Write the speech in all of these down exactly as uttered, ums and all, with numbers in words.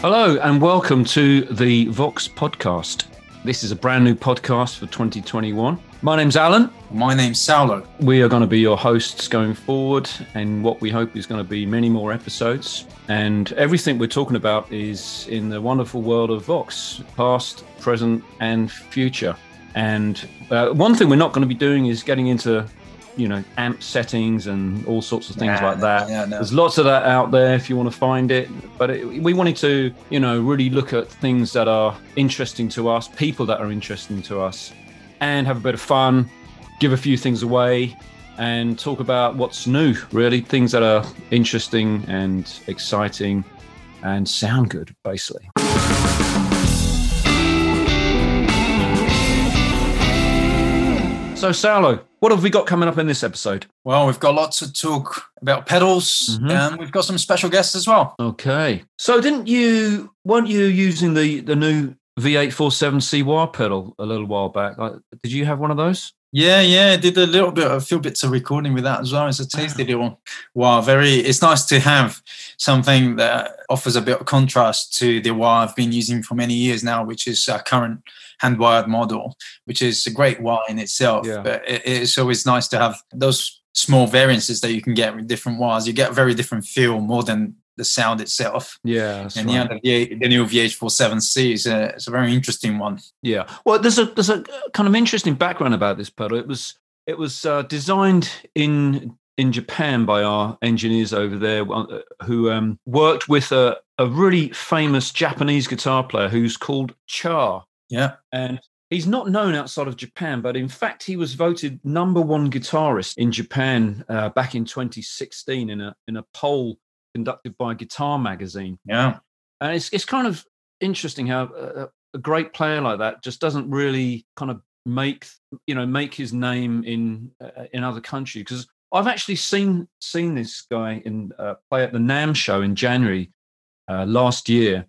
Hello and welcome to the Vox podcast. This is a brand new podcast for twenty twenty-one. My name's Alan. My name's Saulo. We are going to be your hosts going forward, and what we hope is going to be many more episodes. And everything we're talking about is in the wonderful world of Vox, past, present, and future. And uh, one thing we're not going to be doing is getting into, you know, amp settings and all sorts of things nah, like that. Yeah, no. There's lots of that out there if you want to find it. But it, we wanted to, you know, really look at things that are interesting to us, people that are interesting to us, and have a bit of fun, give a few things away, and talk about what's new, really, things that are interesting and exciting and sound good, basically. So, Saulo, what have we got coming up in this episode? Well, we've got lots of talk about pedals, mm-hmm. and we've got some special guests as well. Okay. So, didn't you, weren't you using the, the new V eight forty-seven C wah pedal a little while back? Like, did you have one of those? Yeah, yeah, I did a little bit, a few bits of recording with that as well. It's a tasty little wah. Very, it's nice to have something that offers a bit of contrast to the wah I've been using for many years now, which is our current hand-wired model, which is a great wah in itself. Yeah. But it, it's always nice to have those small variances that you can get with different wahs. You get a very different feel more than the sound itself. Yeah. And right. yeah, the, the new V H forty-seven C is a, it's a very interesting one. Yeah. Well, there's a there's a kind of interesting background about this pedal. It was it was uh, designed in in Japan by our engineers over there, who um, worked with a, a really famous Japanese guitar player who's called Char. Yeah. And he's not known outside of Japan, but in fact, he was voted number one guitarist in Japan uh, back in twenty sixteen in a in a poll conducted by Guitar Magazine. Yeah. And it's it's kind of interesting how a, a great player like that just doesn't really kind of make, you know, make his name in uh, in other countries. Because I've actually seen seen this guy in uh, play at the NAMM show in January uh, last year,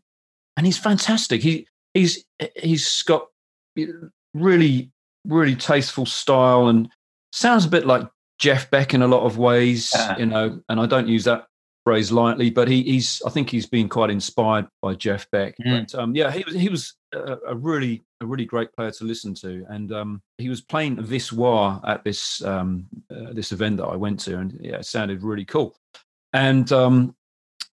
and he's fantastic. He he's he's got really really tasteful style and sounds a bit like Jeff Beck in a lot of ways, yeah. you know. And I don't use that phrase lightly, but he, he's I think he's been quite inspired by Jeff Beck. Mm. But um, yeah, he was he was a, a really a really great player to listen to, and um, he was playing Viswa at this um, uh, this event that I went to, and yeah, it sounded really cool. And um,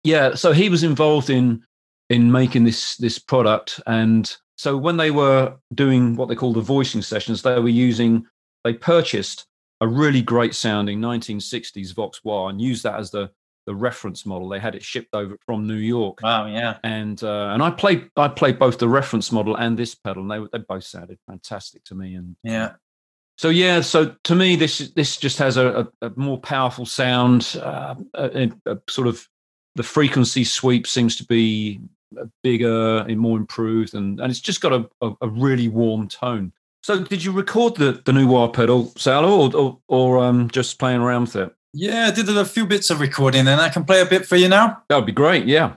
yeah, so he was involved in in making this this product, and so when they were doing what they call the voicing sessions, they were using they purchased a really great sounding nineteen sixties Vox Wah and used that as the the reference model. They had it shipped over from New York. Wow, yeah. And uh, and I played I played both the reference model and this pedal, and they they both sounded fantastic to me. And yeah, so yeah, so to me this this just has a, a, a more powerful sound. Uh, a, a sort of the frequency sweep seems to be bigger and more improved, and, and it's just got a, a, a really warm tone. So did you record the the new wah pedal, Saulo, or or, or um, just playing around with it? Yeah, I did a few bits of recording, and I can play a bit for you now. That would be great, yeah.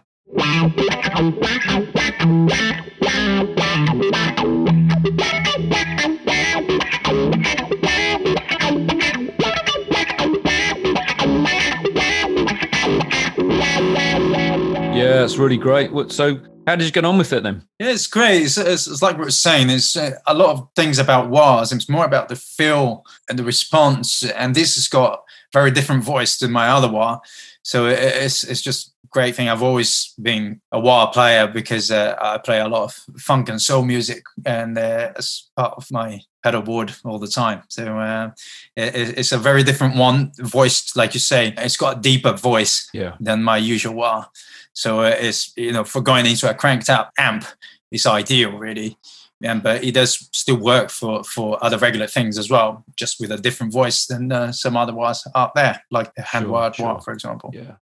Yeah, it's really great. So how did you get on with it then? Yeah, it's great. It's, it's, it's like we were saying, it's uh, a lot of things about wahs. It's more about the feel and the response. And this has got very different voice than my other wah. So it, it's it's just a great thing. I've always been a wah player because uh, I play a lot of funk and soul music, and uh, it's part of my pedal board all the time. So uh, it, it's a very different one, voiced, like you say. It's got a deeper voice yeah. than my usual wah. So it's, you know, for going into a cranked up amp, it's ideal, really. Yeah, but it does still work for, for other regular things as well, just with a different voice than uh, some other wahs out there, like the hand-wired sure, sure. wah, for example. Yeah.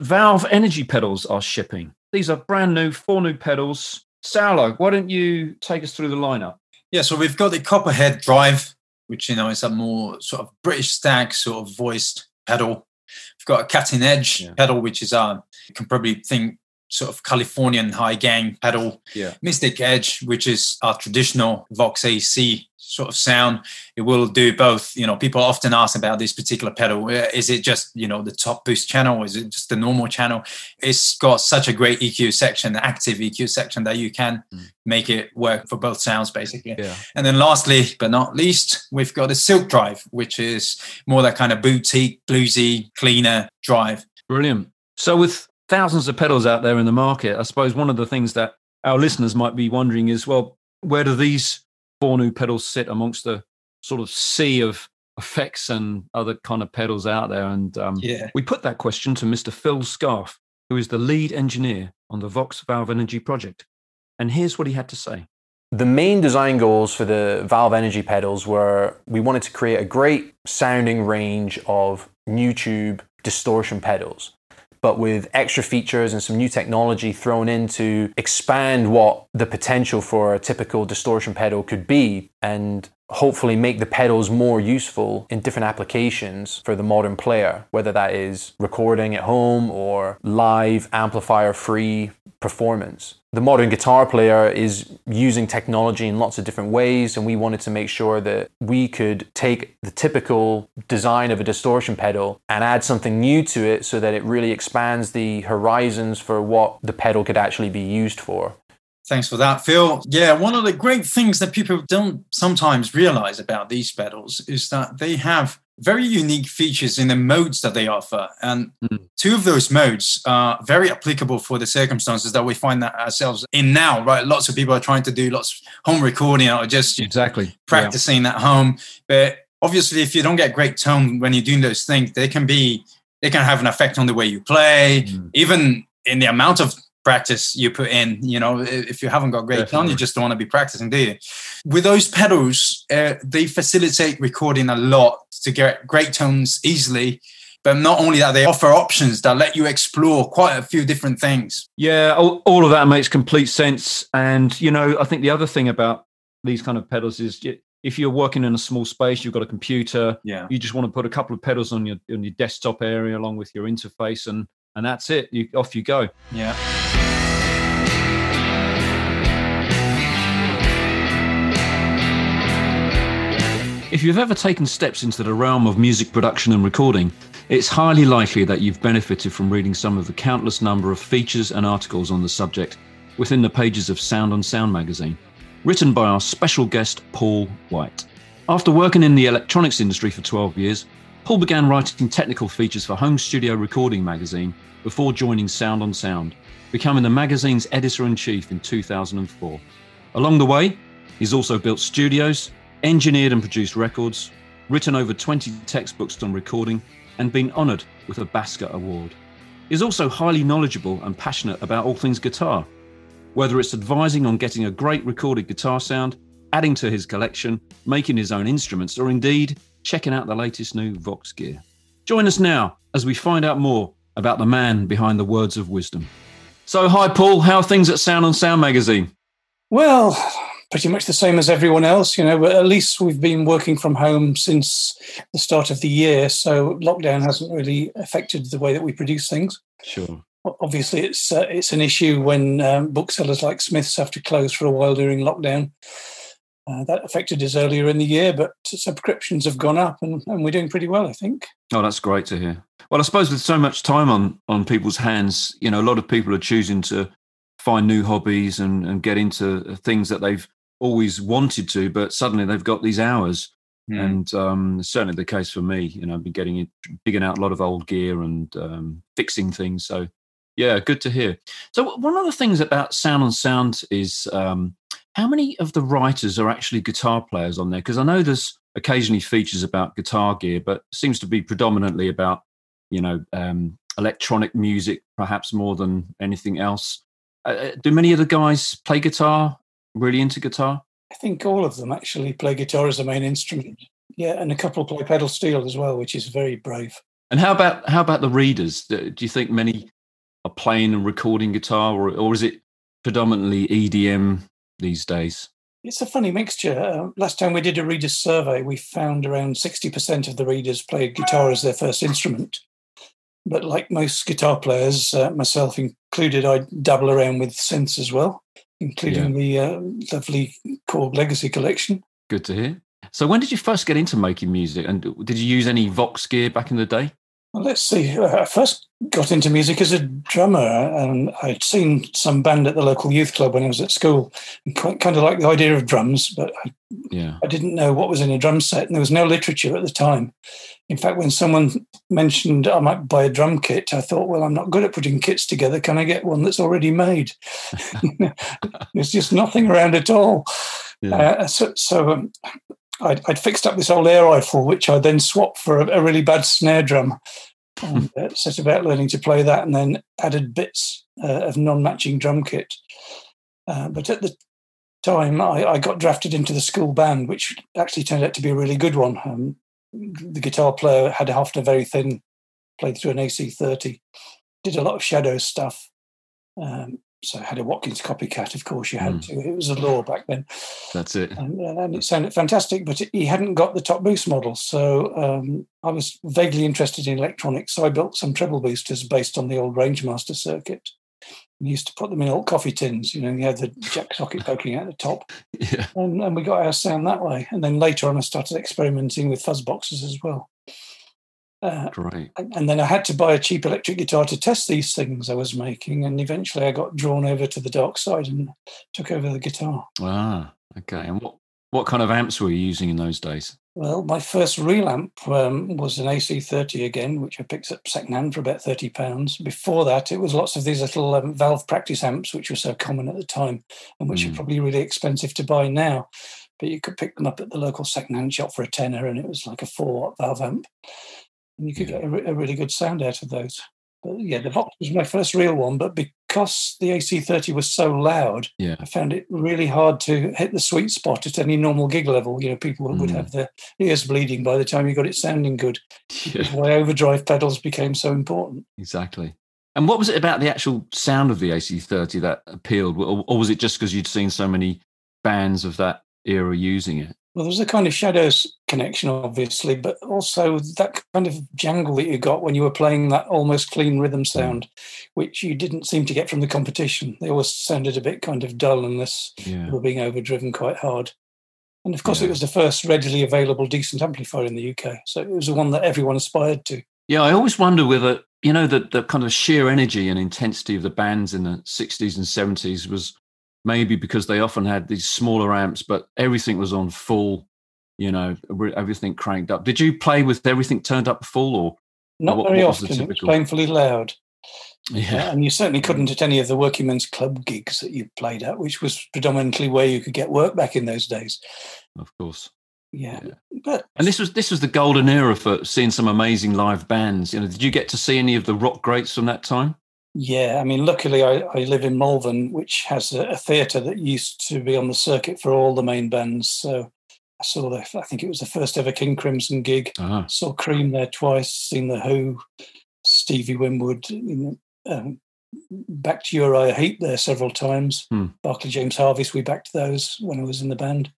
Valve Energy pedals are shipping. These are brand new, four new pedals. Saulo, why don't you take us through the lineup? Yeah, so we've got the Copperhead Drive, which, you know, is a more sort of British stack, sort of voiced pedal. We've got a Cutting Edge yeah. pedal, which is, um, you can probably think sort of Californian high gain pedal. Yeah. Mystic Edge, which is our traditional Vox A C sort of sound, it will do both. You know, people often ask about this particular pedal. Is it just, you know, the top boost channel? Is it just the normal channel? It's got such a great E Q section, active E Q section, that you can mm. make it work for both sounds, basically. Yeah. And then lastly, but not least, we've got a Silk Drive, which is more that kind of boutique, bluesy, cleaner drive. Brilliant. So with thousands of pedals out there in the market, I suppose one of the things that our listeners might be wondering is, well, where do these four new pedals sit amongst the sort of sea of effects and other kind of pedals out there? And um, yeah. we put that question to Mister Phil Scarfe, who is the lead engineer on the Vox Valve Energy project. And here's what he had to say. The main design goals for the Valve Energy pedals were we wanted to create a great sounding range of new tube distortion pedals, but with extra features and some new technology thrown in to expand what the potential for a typical distortion pedal could be, and hopefully make the pedals more useful in different applications for the modern player, whether that is recording at home or live amplifier-free performance. The modern guitar player is using technology in lots of different ways, and we wanted to make sure that we could take the typical design of a distortion pedal and add something new to it so that it really expands the horizons for what the pedal could actually be used for. Thanks for that, Phil. Yeah, one of the great things that people don't sometimes realize about these pedals is that they have very unique features in the modes that they offer. And mm. two of those modes are very applicable for the circumstances that we find that ourselves in now, right? Lots of people are trying to do lots of home recording or just exactly practicing yeah. at home. But obviously, if you don't get great tone when you're doing those things, they can be, they can have an effect on the way you play, mm. even in the amount of practice you put in. You know, if you haven't got great tone, you just don't want to be practicing, do you? With those pedals, uh, they facilitate recording a lot to get great tones easily, but not only that, they offer options that let you explore quite a few different things. Yeah, all, all of that makes complete sense. And, you know, I think the other thing about these kind of pedals is if you're working in a small space, you've got a computer, yeah. you just want to put a couple of pedals on your on your desktop area along with your interface, and And that's it. You, off you go. Yeah. If you've ever taken steps into the realm of music production and recording, it's highly likely that you've benefited from reading some of the countless number of features and articles on the subject within the pages of Sound on Sound magazine, written by our special guest, Paul White. After working in the electronics industry for twelve years, Paul began writing technical features for Home Studio Recording magazine before joining Sound on Sound, becoming the magazine's editor-in-chief in two thousand four. Along the way, he's also built studios, engineered and produced records, written over twenty textbooks on recording, and been honoured with a Basker Award. He's also highly knowledgeable and passionate about all things guitar, whether it's advising on getting a great recorded guitar sound, adding to his collection, making his own instruments, or indeed checking out the latest new Vox gear. Join us now as we find out more about the man behind the words of wisdom. So, hi, Paul. How are things at Sound on Sound magazine? Well, pretty much the same as everyone else, you know, but at least we've been working from home since the start of the year, so lockdown hasn't really affected the way that we produce things. Sure. Obviously, it's, uh, it's an issue when um, booksellers like Smith's have to close for a while during lockdown. Uh, that affected us earlier in the year, but subscriptions have gone up and, and we're doing pretty well, I think. Oh, that's great to hear. Well, I suppose with so much time on, on people's hands, you know, a lot of people are choosing to find new hobbies and, and get into things that they've always wanted to, but suddenly they've got these hours. Mm. And um, certainly the case for me, you know, I've been getting in, digging out a lot of old gear and um, fixing things. So, yeah, good to hear. So one of the things about Sound on Sound is... Um, How many of the writers are actually guitar players on there? Because I know there's occasionally features about guitar gear, but it seems to be predominantly about, you know, um, electronic music, perhaps more than anything else. Uh, do many of the guys play guitar, really into guitar? I think all of them actually play guitar as the main instrument. Yeah, and a couple play pedal steel as well, which is very brave. And how about how about the readers? Do you think many are playing and recording guitar, or, or is it predominantly E D M? These days? It's a funny mixture. Uh, last time we did a reader's survey, we found around sixty percent of the readers played guitar as their first instrument. But like most guitar players, uh, myself included, I dabble around with synths as well, including yeah. the uh, lovely Korg Legacy collection. Good to hear. So when did you first get into making music? And did you use any Vox gear back in the day? Well, let's see. I first got into music as a drummer, and I'd seen some band at the local youth club when I was at school, and quite, kind of liked the idea of drums, but I, yeah. I didn't know what was in a drum set, and there was no literature at the time. In fact, when someone mentioned I might buy a drum kit, I thought, well, I'm not good at putting kits together. Can I get one that's already made? There's just nothing around at all. Yeah. Uh, so... so um, I'd, I'd fixed up this old air rifle, which I then swapped for a, a really bad snare drum, and uh, set about learning to play that, and then added bits uh, of non-matching drum kit. Uh, but at the time, I, I got drafted into the school band, which actually turned out to be a really good one. Um, the guitar player had a Hofner very thin, played through an A C thirty, did a lot of Shadow stuff. Um, So I had a Watkins copycat, of course you had mm. to. It was a law back then. That's it. And, and it sounded fantastic, but he hadn't got the top boost model. So um, I was vaguely interested in electronics. So I built some treble boosters based on the old Rangemaster circuit. We used to put them in old coffee tins, you know, and you had the jack socket poking out the top. Yeah. And, and we got our sound that way. And then later on, I started experimenting with fuzz boxes as well. Uh, Great. And then I had to buy a cheap electric guitar to test these things I was making, and eventually I got drawn over to the dark side and took over the guitar. Ah, okay. And what, what kind of amps were you using in those days? Well, my first real amp um, was an A C thirty again, which I picked up secondhand for about thirty pounds. Before that, it was lots of these little um, valve practice amps, which were so common at the time and which mm. are probably really expensive to buy now. But you could pick them up at the local secondhand shop for a tenner, and it was like a four watt valve amp. And you could yeah. get a, a really good sound out of those. But yeah, the Vox was my first real one, but because the A C thirty was so loud, yeah. I found it really hard to hit the sweet spot at any normal gig level. You know, people mm. would have their ears bleeding by the time you got it sounding good. Yeah. Why overdrive pedals became so important. Exactly. And what was it about the actual sound of the A C thirty that appealed? Or, or was it just because you'd seen so many bands of that era using it? Well, there was a kind of Shadows connection, obviously, but also that kind of jangle that you got when you were playing that almost clean rhythm sound, which you didn't seem to get from the competition. They always sounded a bit kind of dull unless yeah. you were being overdriven quite hard. And of course, yeah. it was the first readily available decent amplifier in the U K, so it was the one that everyone aspired to. Yeah, I always wonder whether, you know, the, the kind of sheer energy and intensity of the bands in the sixties and seventies was maybe because they often had these smaller amps, but everything was on full, you know, everything cranked up. Did you play with everything turned up full, or not? Or what, very what often. It was painfully loud. Yeah. Uh, and you certainly couldn't at any of the working men's club gigs that you played at, which was predominantly where you could get work back in those days. Of course. Yeah. yeah. But and this was this was the golden era for seeing some amazing live bands. You know, did you get to see any of the rock greats from that time? Yeah, I mean, luckily I, I live in Malvern, which has a, a theatre that used to be on the circuit for all the main bands. So I saw the, I think it was the first ever King Crimson gig. Uh-huh. Saw Cream there twice, seen The Who, Stevie Winwood, you know, um, backed Uriah Heep there several times. Hmm. Barclay James Harvest, we backed those when I was in the band.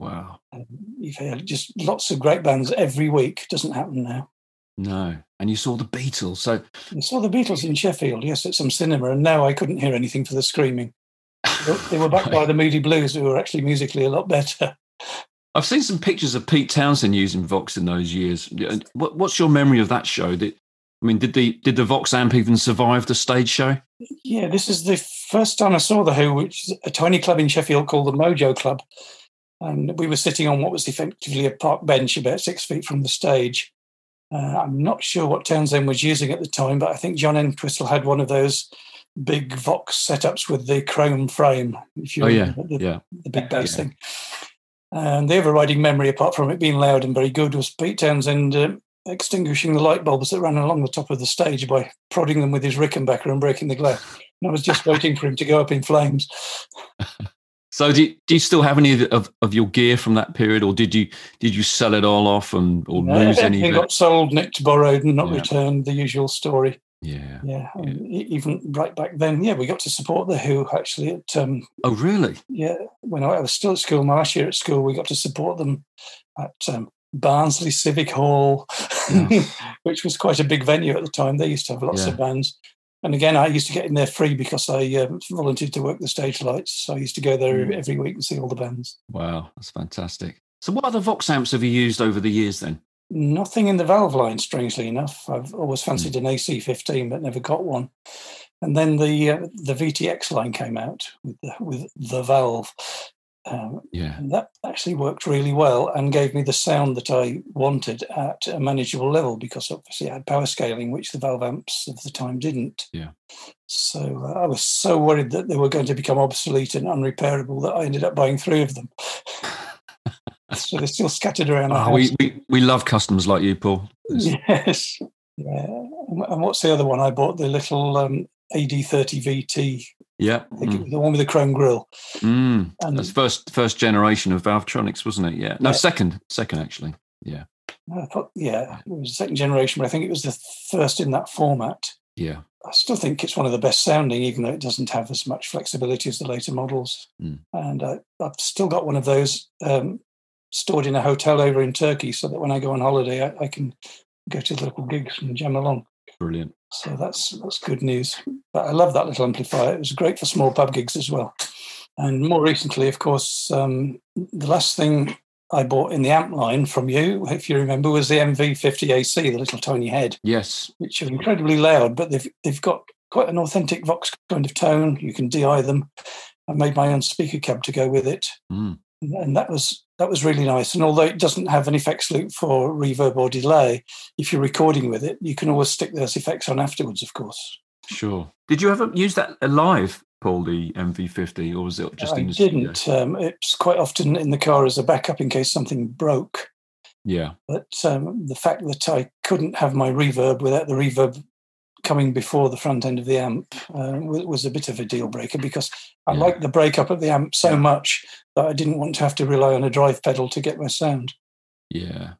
Wow. Um, you've heard just lots of great bands every week. Doesn't happen now. No. And you saw the Beatles. So I saw the Beatles in Sheffield, yes, at some cinema, and now I couldn't hear anything for the screaming. They were backed right. by the Moody Blues, who were actually musically a lot better. I've seen some pictures of Pete Townsend using Vox in those years. What's your memory of that show? Did, I mean, did the did the Vox amp even survive the stage show? Yeah, this is the first time I saw The Who, which is a tiny club in Sheffield called the Mojo Club. And we were sitting on what was effectively a park bench about six feet from the stage. Uh, I'm not sure what Townsend was using at the time, but I think John Entwistle had one of those big Vox setups with the chrome frame, if you oh, remember, yeah, the, yeah. the big bass yeah. thing. And the overriding memory, apart from it being loud and very good, was Pete Townsend uh, extinguishing the light bulbs that ran along the top of the stage by prodding them with his Rickenbacker and breaking the glass. And I was just waiting for him to go up in flames. So do you, do you still have any of, of your gear from that period, or did you did you sell it all off and or no, lose any of it? Everything got sold, nicked, borrowed, and not yeah. returned, the usual story. Yeah. Yeah. yeah. Even right back then, yeah, we got to support The Who, actually. At, um, oh, really? Yeah. When I was still at school, my last year at school, we got to support them at um, Barnsley Civic Hall, yeah. which was quite a big venue at the time. They used to have lots yeah. of bands. And again, I used to get in there free because I um, volunteered to work the stage lights. So I used to go there mm. every week and see all the bands. Wow, that's fantastic. So what other Vox amps have you used over the years then? Nothing in the valve line, strangely enough. I've always fancied mm. an A C fifteen, but never got one. And then the uh, the V T X line came out with the, with the valve. Um, yeah. And that actually worked really well and gave me the sound that I wanted at a manageable level, because obviously it had power scaling, which the valve amps of the time didn't. Yeah. So uh, I was so worried that they were going to become obsolete and unrepairable that I ended up buying three of them. So they're still scattered around. Oh, we, we, we love customers like you, Paul. Yes. Yeah. And what's the other one I bought? The little um, A D thirty V T. Yeah. The, mm. the one with the chrome grille. Mm. And that's first first generation of Valvetronics, wasn't it? Yeah. No, yeah. second. Second, actually. Yeah. I thought, yeah, it was the second generation, but I think it was the first in that format. Yeah. I still think it's one of the best sounding, even though it doesn't have as much flexibility as the later models. Mm. And I, I've still got one of those um, stored in a hotel over in Turkey, so that when I go on holiday, I, I can go to local gigs and jam along. Brilliant. So that's that's good news. But I love that little amplifier. It was great for small pub gigs as well. And more recently, of course, um, the last thing I bought in the amp line from you, if you remember, was the M V fifty A C, the little tiny head. Yes. Which are incredibly loud, but they've they've got quite an authentic Vox kind of tone. You can D I them. I made my own speaker cab to go with it. Mm. And that was that was really nice. And although it doesn't have an effects loop for reverb or delay, if you're recording with it, you can always stick those effects on afterwards, of course. Sure. Did you ever use that live, Paul, the M V fifty, or was it just I in the didn't. Studio? Um, it's quite often in the car as a backup in case something broke. Yeah. But um, the fact that I couldn't have my reverb without the reverb coming before the front end of the amp uh, was a bit of a deal breaker, because I yeah. liked the breakup of the amp so yeah. much that I didn't want to have to rely on a drive pedal to get my sound. Yeah.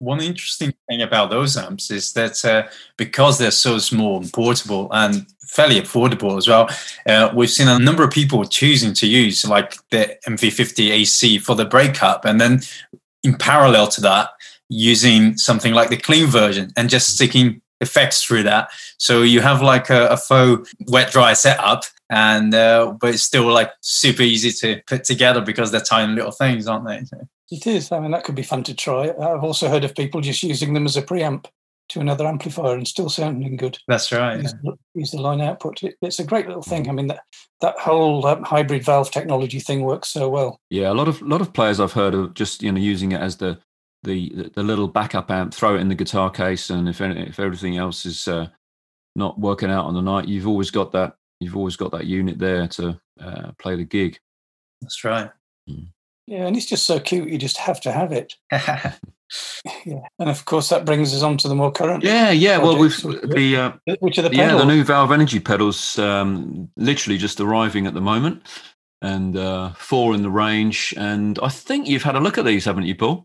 One interesting thing about those amps is that uh, because they're so small and portable and fairly affordable as well, uh, we've seen a number of people choosing to use like the M V fifty A C for the breakup, and then in parallel to that, using something like the clean version and just sticking effects through that, so you have like a, a faux wet dry setup, and uh, but it's still like super easy to put together because they're tiny little things, aren't they? So. It is. I mean, that could be fun to try. I've also heard of people just using them as a preamp to another amplifier and still sounding good. That's right. Use, yeah. use the line output. It, it's a great little thing. I mean, that that whole um, hybrid valve technology thing works so well. Yeah, a lot of lot of players I've heard of just you know using it as the The, the little backup amp, throw it in the guitar case, and if any, if everything else is uh, not working out on the night, you've always got that you've always got that unit there to uh, play the gig. That's right. Mm. Yeah, and it's just so cute. You just have to have it. Yeah, and of course that brings us on to the more current. Yeah, yeah. Well, we've the uh, which are the pedals? Yeah, the new Valve Energy pedals, um, literally just arriving at the moment, and uh, four in the range. And I think you've had a look at these, haven't you, Paul?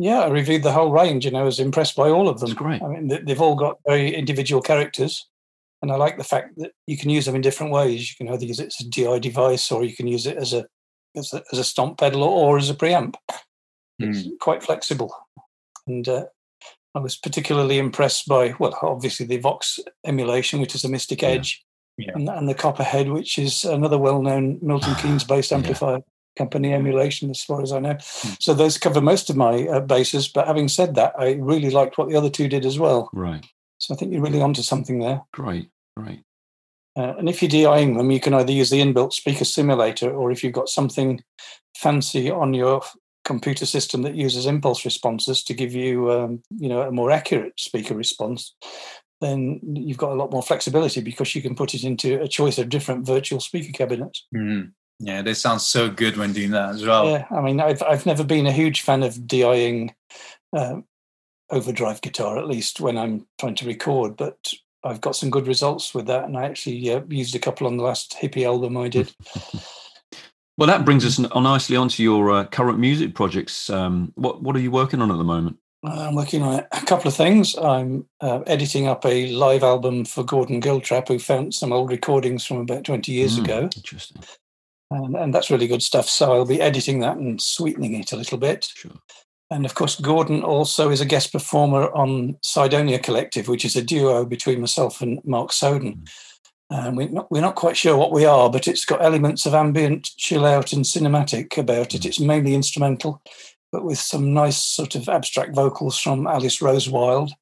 Yeah, I reviewed the whole range and I was impressed by all of them. That's great. I mean, they've all got very individual characters, and I like the fact that you can use them in different ways. You can either use it as a D I device, or you can use it as a as a, as a stomp pedal, or as a preamp. Mm. It's quite flexible. And uh, I was particularly impressed by, well, obviously the Vox emulation, which is a Mystic Edge, yeah. Yeah. And, and the Copperhead, which is another well-known Milton Keynes-based amplifier. Yeah. Company emulation, as far as I know. Mm. So those cover most of my uh, bases. But having said that, I really liked what the other two did as well. Right. So I think you're really onto something there. Great, great. Uh, and if you're DIing them, you can either use the inbuilt speaker simulator, or if you've got something fancy on your computer system that uses impulse responses to give you, um, you know, a more accurate speaker response, then you've got a lot more flexibility because you can put it into a choice of different virtual speaker cabinets. Mm. Yeah, this sounds so good when doing that as well. Yeah, I mean, I've I've never been a huge fan of DIing uh, overdrive guitar, at least when I'm trying to record, but I've got some good results with that, and I actually uh, used a couple on the last hippie album I did. Well, that brings us nicely onto your uh, current music projects. Um, what, what are you working on at the moment? I'm working on a couple of things. I'm uh, editing up a live album for Gordon Giltrap, who found some old recordings from about twenty years mm, ago. Interesting. And, and that's really good stuff. So I'll be editing that and sweetening it a little bit. Sure. And of course, Gordon also is a guest performer on Cydonia Collective, which is a duo between myself and Mark Soden. And we're not, we're not quite sure what we are, but it's got elements of ambient, chill out and cinematic about it. It's mainly instrumental, but with some nice sort of abstract vocals from Alice Rose Wild,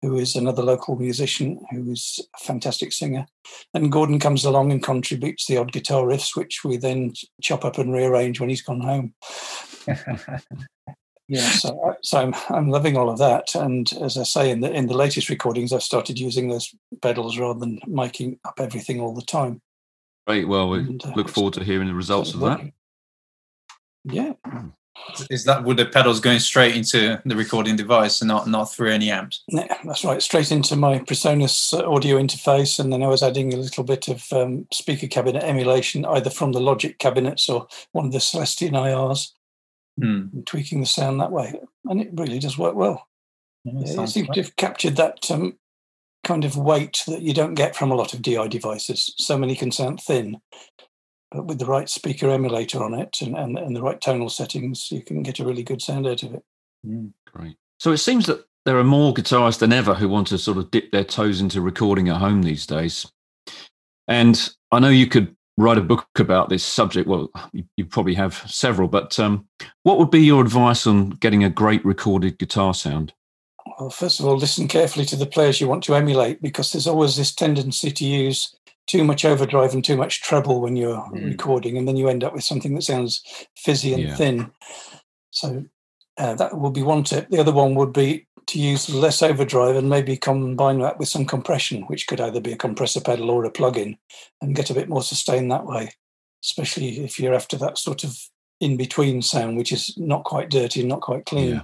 who is another local musician who is a fantastic singer. And Gordon comes along and contributes the odd guitar riffs, which we then chop up and rearrange when he's gone home. Yeah, so, so I'm, I'm loving all of that. And as I say, in the in the latest recordings, I've started using those pedals rather than miking up everything all the time. Great. Well, we and, uh, look forward to hearing the results of that. Yeah. Is that with the pedals going straight into the recording device and not, not through any amps? Yeah, that's right. Straight into my ProSonus audio interface. And then I was adding a little bit of um, speaker cabinet emulation, either from the Logic cabinets or one of the Celestian I Rs. Mm. And tweaking the sound that way, and it really does work well. Yeah, it seems to have captured that um, kind of weight that you don't get from a lot of D I devices. So many can sound thin, but with the right speaker emulator on it and, and, and the right tonal settings, you can get a really good sound out of it. Mm. Great. So it seems that there are more guitarists than ever who want to sort of dip their toes into recording at home these days. And I know you could write a book about this subject. Well, you, you probably have several, but um, what would be your advice on getting a great recorded guitar sound? Well, first of all, listen carefully to the players you want to emulate, because there's always this tendency to use too much overdrive and too much treble when you're mm. recording, and then you end up with something that sounds fizzy and yeah. thin. So uh, that will be one tip. The other one would be to use less overdrive and maybe combine that with some compression, which could either be a compressor pedal or a plug-in, and get a bit more sustain that way, especially if you're after that sort of in-between sound, which is not quite dirty and not quite clean. Yeah.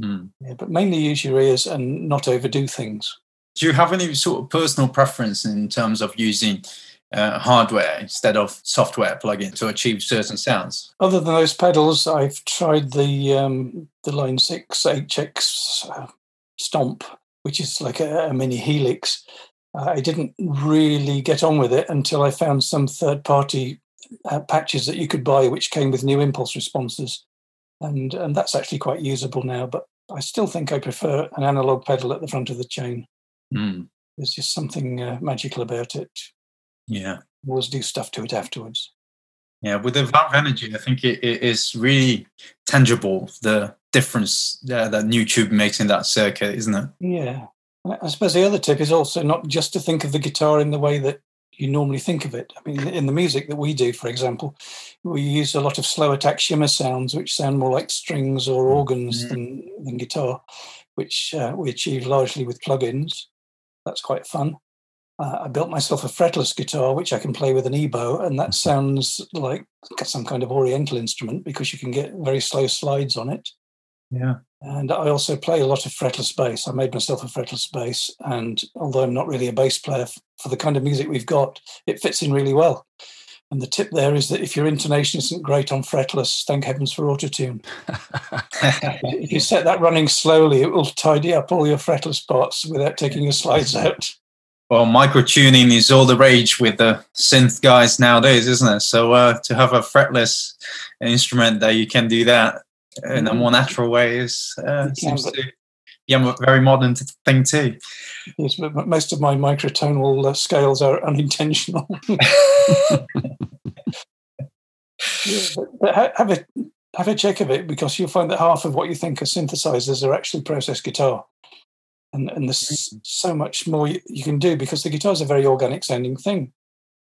Mm. Yeah, but mainly use your ears and not overdo things. Do you have any sort of personal preference in terms of using uh, hardware instead of software plug-in to achieve certain sounds? Other than those pedals, I've tried the um, the Line six H X uh, Stomp, which is like a, a mini Helix. Uh, I didn't really get on with it until I found some third-party uh, patches that you could buy, which came with new impulse responses, and and that's actually quite usable now. But I still think I prefer an analog pedal at the front of the chain. Mm. There's just something uh, magical about it. Yeah, always do stuff to it afterwards. Yeah, with the Valve Energy, I think it, it is really tangible, the difference uh, that new tube makes in that circuit, isn't it? Yeah. I suppose the other tip is also not just to think of the guitar in the way that you normally think of it. I mean, in the music that we do, for example, we use a lot of slow attack shimmer sounds, which sound more like strings or organs mm-hmm. than, than guitar, which uh, we achieve largely with plugins. That's quite fun. Uh, I built myself a fretless guitar, which I can play with an E-bow, and that sounds like some kind of oriental instrument because you can get very slow slides on it. Yeah. And I also play a lot of fretless bass. I made myself a fretless bass, and although I'm not really a bass player, for the kind of music we've got, it fits in really well. And the tip there is that if your intonation isn't great on fretless, thank heavens for autotune. If you set that running slowly, it will tidy up all your fretless parts without taking your slides out. Well, microtuning is all the rage with the synth guys nowadays, isn't it? So uh, to have a fretless instrument that you can do that in a more natural way is uh, seems yeah, to be a very modern thing too. Yes, but most of my microtonal uh, scales are unintentional. yeah, but, but ha- have a have a check of it, because you'll find that half of what you think are synthesizers are actually processed guitar. And, and there's so much more you, you can do, because the guitar is a very organic sounding thing.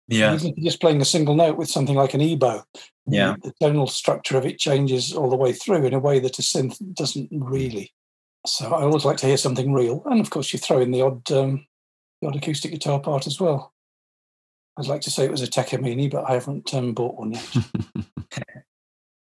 Yeah. Even if you're just playing a single note with something like an E-bow, yeah, the tonal structure of it changes all the way through in a way that a synth doesn't really. So I always like to hear something real. And of course, you throw in the odd, um, the odd acoustic guitar part as well. I'd like to say it was a Takamine, but I haven't um, bought one yet.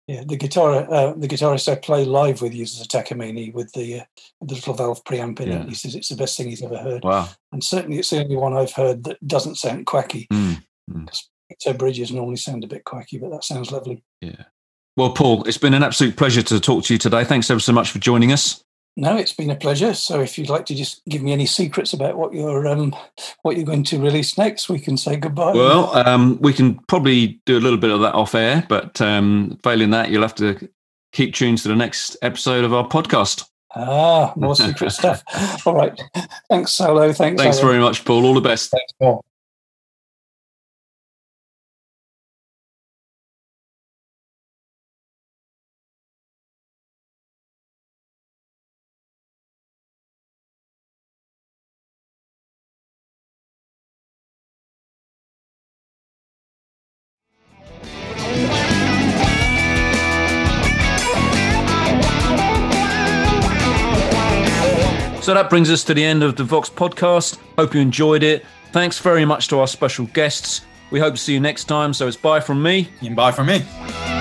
Yeah, the guitar, uh, the guitarist I play live with uses a Takamine with the, uh, the little valve preamp in yeah. it. He says it's the best thing he's ever heard. Wow. And certainly it's the only one I've heard that doesn't sound quacky. Mm. Because mm. bridges normally sound a bit quacky, but that sounds lovely. Yeah. Well, Paul, it's been an absolute pleasure to talk to you today. Thanks ever so much for joining us. No, it's been a pleasure. So if you'd like to just give me any secrets about what you're um, what you're going to release next, we can say goodbye. Well, um, we can probably do a little bit of that off air, but um, failing that, you'll have to keep tuned to the next episode of our podcast. Ah, more secret stuff. All right. Thanks, Saulo. Thanks, Thanks Alan. Very much, Paul. All the best. Thanks, Paul. So that brings us to the end of the Vox podcast. Hope you enjoyed it. Thanks very much to our special guests. We hope to see you next time. So it's bye from me. And bye from me.